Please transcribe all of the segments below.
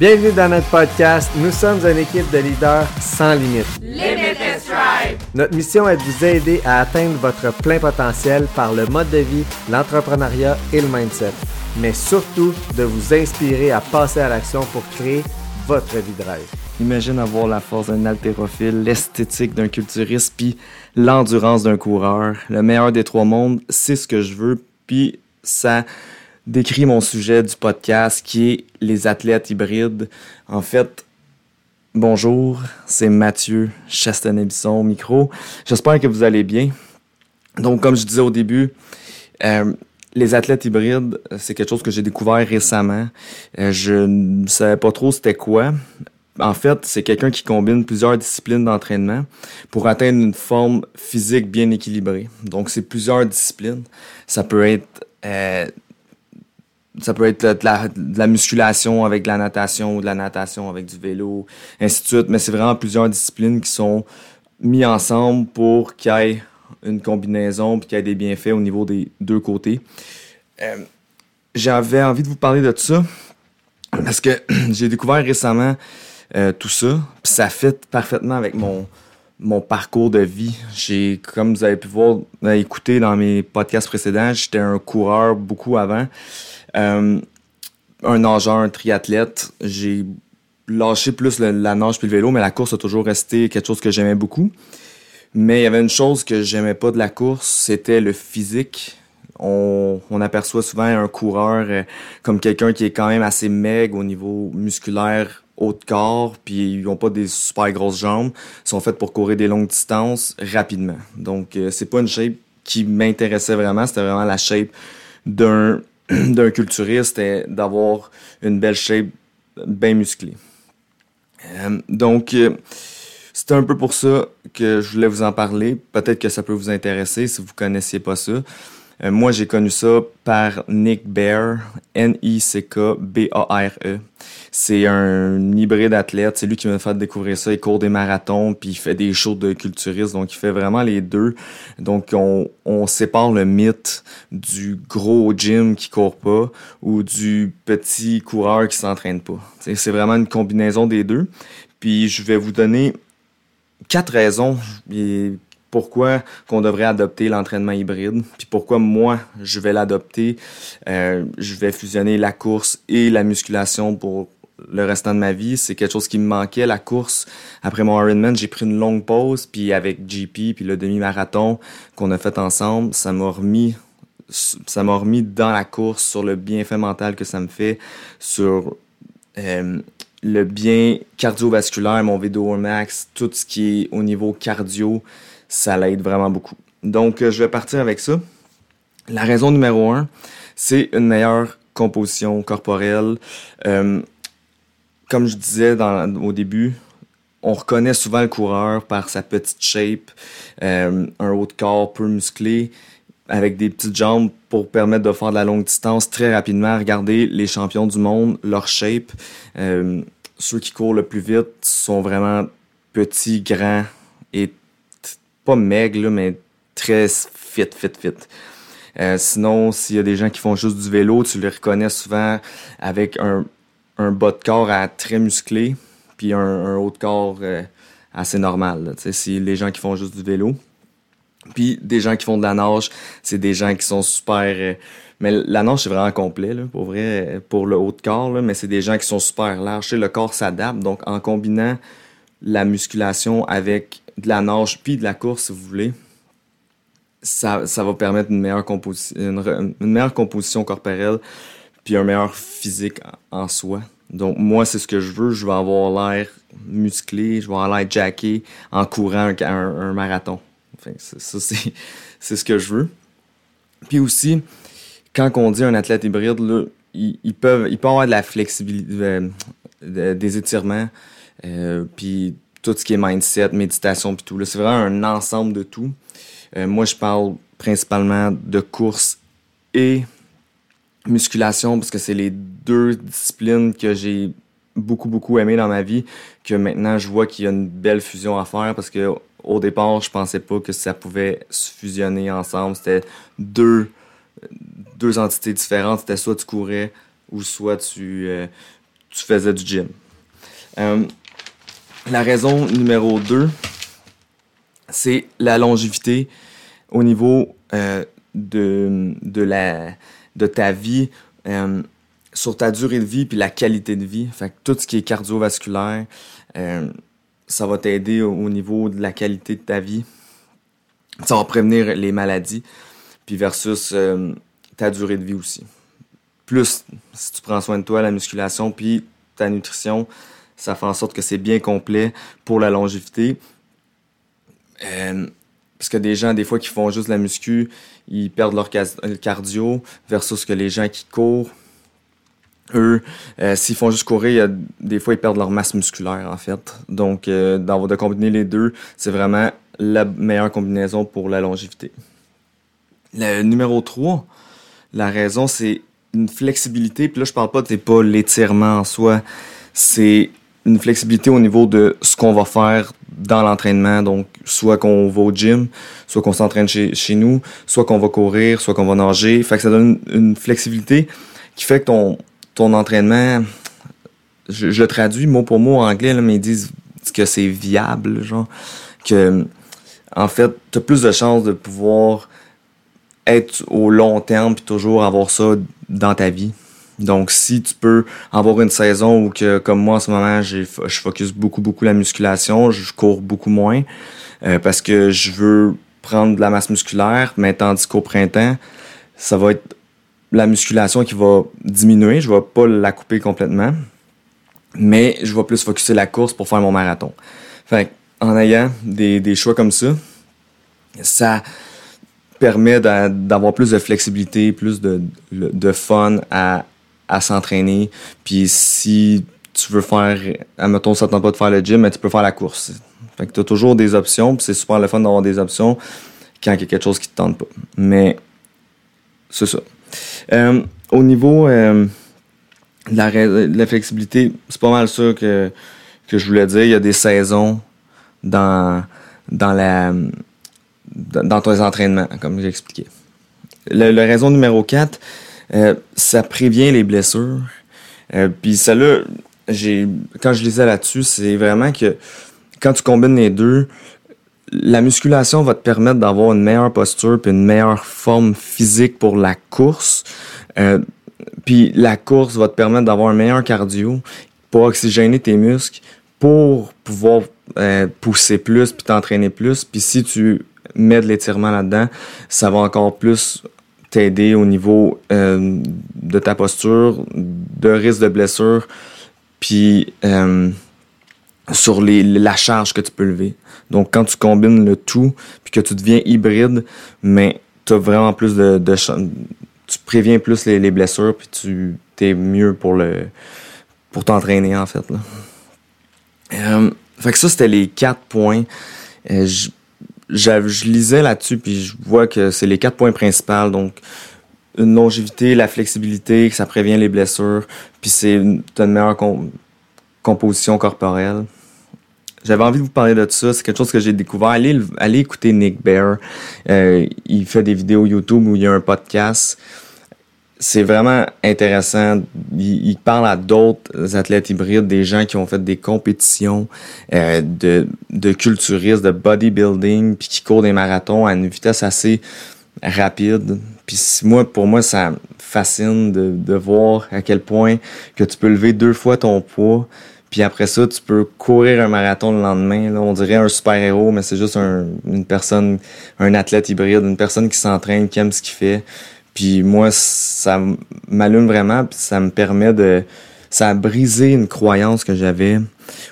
Bienvenue dans notre podcast. Nous sommes une équipe de leaders sans limite. Limitless Drive! Notre mission est de vous aider à atteindre votre plein potentiel par le mode de vie, l'entrepreneuriat et le mindset. Mais surtout, de vous inspirer à passer à l'action pour créer votre vie de rêve. Imagine avoir la force d'un haltérophile, l'esthétique d'un culturiste, puis l'endurance d'un coureur. Le meilleur des trois mondes, c'est ce que je veux, puis ça décrit mon sujet du podcast qui est les athlètes hybrides. En fait, bonjour, c'est Mathieu Chastenay-Bisson au micro. J'espère que vous allez bien. Donc, comme je disais au début, les athlètes hybrides, c'est quelque chose que j'ai découvert récemment. Je ne savais pas trop c'était quoi. En fait, c'est quelqu'un qui combine plusieurs disciplines d'entraînement pour atteindre une forme physique bien équilibrée. Donc, c'est plusieurs disciplines. Ça peut être de la musculation avec de la natation ou de la natation avec du vélo, ainsi de suite. Mais c'est vraiment plusieurs disciplines qui sont mises ensemble pour qu'il y ait une combinaison et qu'il y ait des bienfaits au niveau des deux côtés. J'avais envie de vous parler de ça parce que j'ai découvert récemment tout ça. Puis ça fit parfaitement avec mon parcours de vie. Comme vous avez pu voir, écouter dans mes podcasts précédents, j'étais un coureur beaucoup avant. Un nageur, un triathlète. J'ai lâché plus la nage puis le vélo, mais la course a toujours resté quelque chose que j'aimais beaucoup. Mais il y avait une chose que j'aimais pas de la course, c'était le physique. On aperçoit souvent un coureur comme quelqu'un qui est quand même assez maigre au niveau musculaire, haut de corps, puis ils n'ont pas des super grosses jambes. Ils sont faits pour courir des longues distances rapidement. Donc, c'est pas une shape qui m'intéressait vraiment. C'était vraiment la shape d'un culturiste et d'avoir une belle shape bien musclée. Donc, c'était un peu pour ça que je voulais vous en parler. Peut-être que ça peut vous intéresser si vous connaissiez pas ça. Moi, j'ai connu ça par Nick Bear, N-I-C-K-B-A-R-E. C'est un hybride athlète. C'est lui qui m'a fait découvrir ça. Il court des marathons, puis il fait des shows de culturistes. Donc, il fait vraiment les deux. Donc, on sépare le mythe du gros gym qui court pas ou du petit coureur qui s'entraîne pas. T'sais, c'est vraiment une combinaison des deux. Puis, je vais vous donner 4 raisons pourquoi qu'on devrait adopter l'entraînement hybride, puis pourquoi moi, je vais l'adopter. Je vais fusionner la course et la musculation pour le restant de ma vie. C'est quelque chose qui me manquait, la course. Après mon Ironman, j'ai pris une longue pause, puis avec JP, puis le demi-marathon qu'on a fait ensemble, ça m'a remis dans la course sur le bienfait mental que ça me fait, sur le bien cardiovasculaire, mon VO2 max, tout ce qui est au niveau cardio. Ça l'aide vraiment beaucoup. Donc, je vais partir avec ça. La raison numéro 1, c'est une meilleure composition corporelle. Comme je disais au début, on reconnaît souvent le coureur par sa petite shape, un haut de corps peu musclé, avec des petites jambes pour permettre de faire de la longue distance très rapidement. Regardez les champions du monde, leur shape. Ceux qui courent le plus vite sont vraiment petits, grands et pas maigre, là, mais très fit. Sinon, s'il y a des gens qui font juste du vélo, tu les reconnais souvent avec un bas de corps très musclé, puis un haut de corps assez normal. Tu sais, c'est les gens qui font juste du vélo. Puis des gens qui font de la nage, c'est des gens qui sont super... mais la nage, c'est vraiment complet, là, pour vrai, pour le haut de corps, là, mais c'est des gens qui sont super larges. Le corps s'adapte, donc en combinant la musculation avec de la nage puis de la course, si vous voulez, ça va permettre une meilleure composition corporelle puis un meilleur physique en soi. Donc, moi, c'est ce que je veux. Je vais avoir l'air musclé, je vais avoir l'air jacké en courant un marathon. Enfin, c'est ce que je veux. Puis aussi, quand on dit un athlète hybride, là, il peut avoir de la flexibilité, des étirements, puis tout ce qui est mindset, méditation puis tout. Là, c'est vraiment un ensemble de tout. Moi, je parle principalement de course et musculation parce que c'est les deux disciplines que j'ai beaucoup aimées dans ma vie, que maintenant, je vois qu'il y a une belle fusion à faire parce que au départ, je pensais pas que ça pouvait se fusionner ensemble. C'était deux entités différentes. C'était soit tu courais ou soit tu tu faisais du gym. La raison numéro 2, c'est la longévité au niveau de ta vie, sur ta durée de vie puis la qualité de vie. Fait que tout ce qui est cardiovasculaire, ça va t'aider au niveau de la qualité de ta vie. Ça va prévenir les maladies, puis versus ta durée de vie aussi. Plus, si tu prends soin de toi, la musculation, puis ta nutrition, ça fait en sorte que c'est bien complet pour la longévité. Parce que des gens, des fois, qui font juste la muscu, ils perdent leur cardio, versus que les gens qui courent, eux, s'ils font juste courir, des fois, ils perdent leur masse musculaire, en fait. Donc, de combiner les deux, c'est vraiment la meilleure combinaison pour la longévité. Le numéro 3, la raison, c'est une flexibilité. Puis là, je parle pas, c'est pas l'étirement en soi. C'est une flexibilité au niveau de ce qu'on va faire dans l'entraînement. Donc, soit qu'on va au gym, soit qu'on s'entraîne chez nous, soit qu'on va courir, soit qu'on va nager. Fait que ça donne une flexibilité qui fait que ton entraînement, je le traduis mot pour mot en anglais, là, mais ils disent que c'est viable, genre. Que, en fait, t'as plus de chances de pouvoir être au long terme puis toujours avoir ça dans ta vie. Donc, si tu peux avoir une saison où, que comme moi en ce moment, je focus beaucoup la musculation, je cours beaucoup moins parce que je veux prendre de la masse musculaire, mais tandis qu'au printemps, ça va être la musculation qui va diminuer. Je vais pas la couper complètement, mais je vais plus focuser la course pour faire mon marathon. Fait en ayant des choix comme ça, ça permet d'avoir plus de flexibilité, plus de fun à s'entraîner. Puis si tu veux faire, admettons, ça ne tente pas de faire le gym, mais tu peux faire la course. Fait que tu as toujours des options, puis c'est super le fun d'avoir des options quand il y a quelque chose qui ne te tente pas. Mais c'est ça. Au niveau de la flexibilité, c'est pas mal ça que je voulais dire. Il y a des saisons dans tes entraînements, comme j'ai expliqué. La raison numéro 4, ça prévient les blessures. Puis celle-là, quand je lisais là-dessus, c'est vraiment que quand tu combines les deux, la musculation va te permettre d'avoir une meilleure posture puis une meilleure forme physique pour la course. Puis la course va te permettre d'avoir un meilleur cardio pour oxygéner tes muscles, pour pouvoir pousser plus puis t'entraîner plus. Puis si tu mets de l'étirement là-dedans, ça va encore plus t'aider au niveau de ta posture, de risque de blessure, puis sur la charge que tu peux lever. Donc, quand tu combines le tout, puis que tu deviens hybride, mais tu as vraiment plus tu préviens plus les blessures, puis t'es mieux pour t'entraîner, en fait, là. Fait que ça, c'était les 4 points. Je lisais là-dessus, puis je vois que c'est les 4 points principaux. Donc, une longévité, la flexibilité, que ça prévient les blessures, puis t'as une meilleure composition corporelle. J'avais envie de vous parler de ça. C'est quelque chose que j'ai découvert. Allez écouter Nick Bear. Il fait des vidéos YouTube où il y a un podcast. C'est vraiment intéressant. Il parle à d'autres athlètes hybrides, des gens qui ont fait des compétitions de culturistes, de bodybuilding, puis qui courent des marathons à une vitesse assez rapide. Puis pour moi, ça me fascine de voir à quel point que tu peux lever 2 fois ton poids, puis après ça, tu peux courir un marathon le lendemain. Là, on dirait un super-héros, mais c'est juste une personne, un athlète hybride, une personne qui s'entraîne, qui aime ce qu'il fait. Puis moi, ça m'allume vraiment, puis ça me permet ça a brisé une croyance que j'avais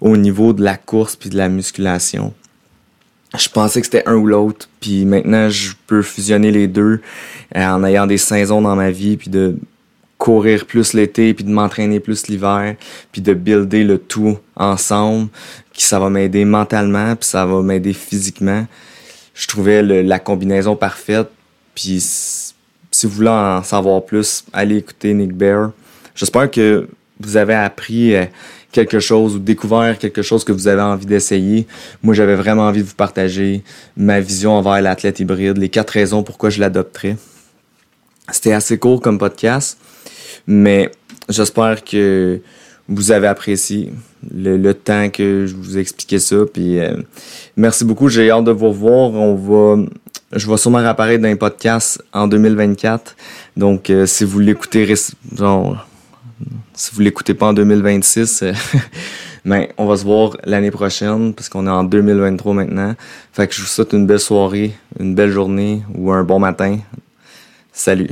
au niveau de la course puis de la musculation. Je pensais que c'était un ou l'autre, puis maintenant je peux fusionner les deux en ayant des saisons dans ma vie, puis de courir plus l'été, puis de m'entraîner plus l'hiver, puis de builder le tout ensemble, qui ça va m'aider mentalement, puis ça va m'aider physiquement. Je trouvais la combinaison parfaite, puis si vous voulez en savoir plus, allez écouter Nick Bear. J'espère que vous avez appris quelque chose ou découvert quelque chose que vous avez envie d'essayer. Moi, j'avais vraiment envie de vous partager ma vision envers l'athlète hybride, les 4 raisons pourquoi je l'adopterais. C'était assez court comme podcast, mais j'espère que vous avez apprécié le temps que je vous ai expliqué ça. Puis, merci beaucoup, j'ai hâte de vous revoir. Je vais sûrement réapparaître dans les podcasts en 2024. Donc, si vous l'écoutez, si vous l'écoutez pas en 2026, ben, on va se voir l'année prochaine parce qu'on est en 2023 maintenant. Fait que je vous souhaite une belle soirée, une belle journée ou un bon matin. Salut!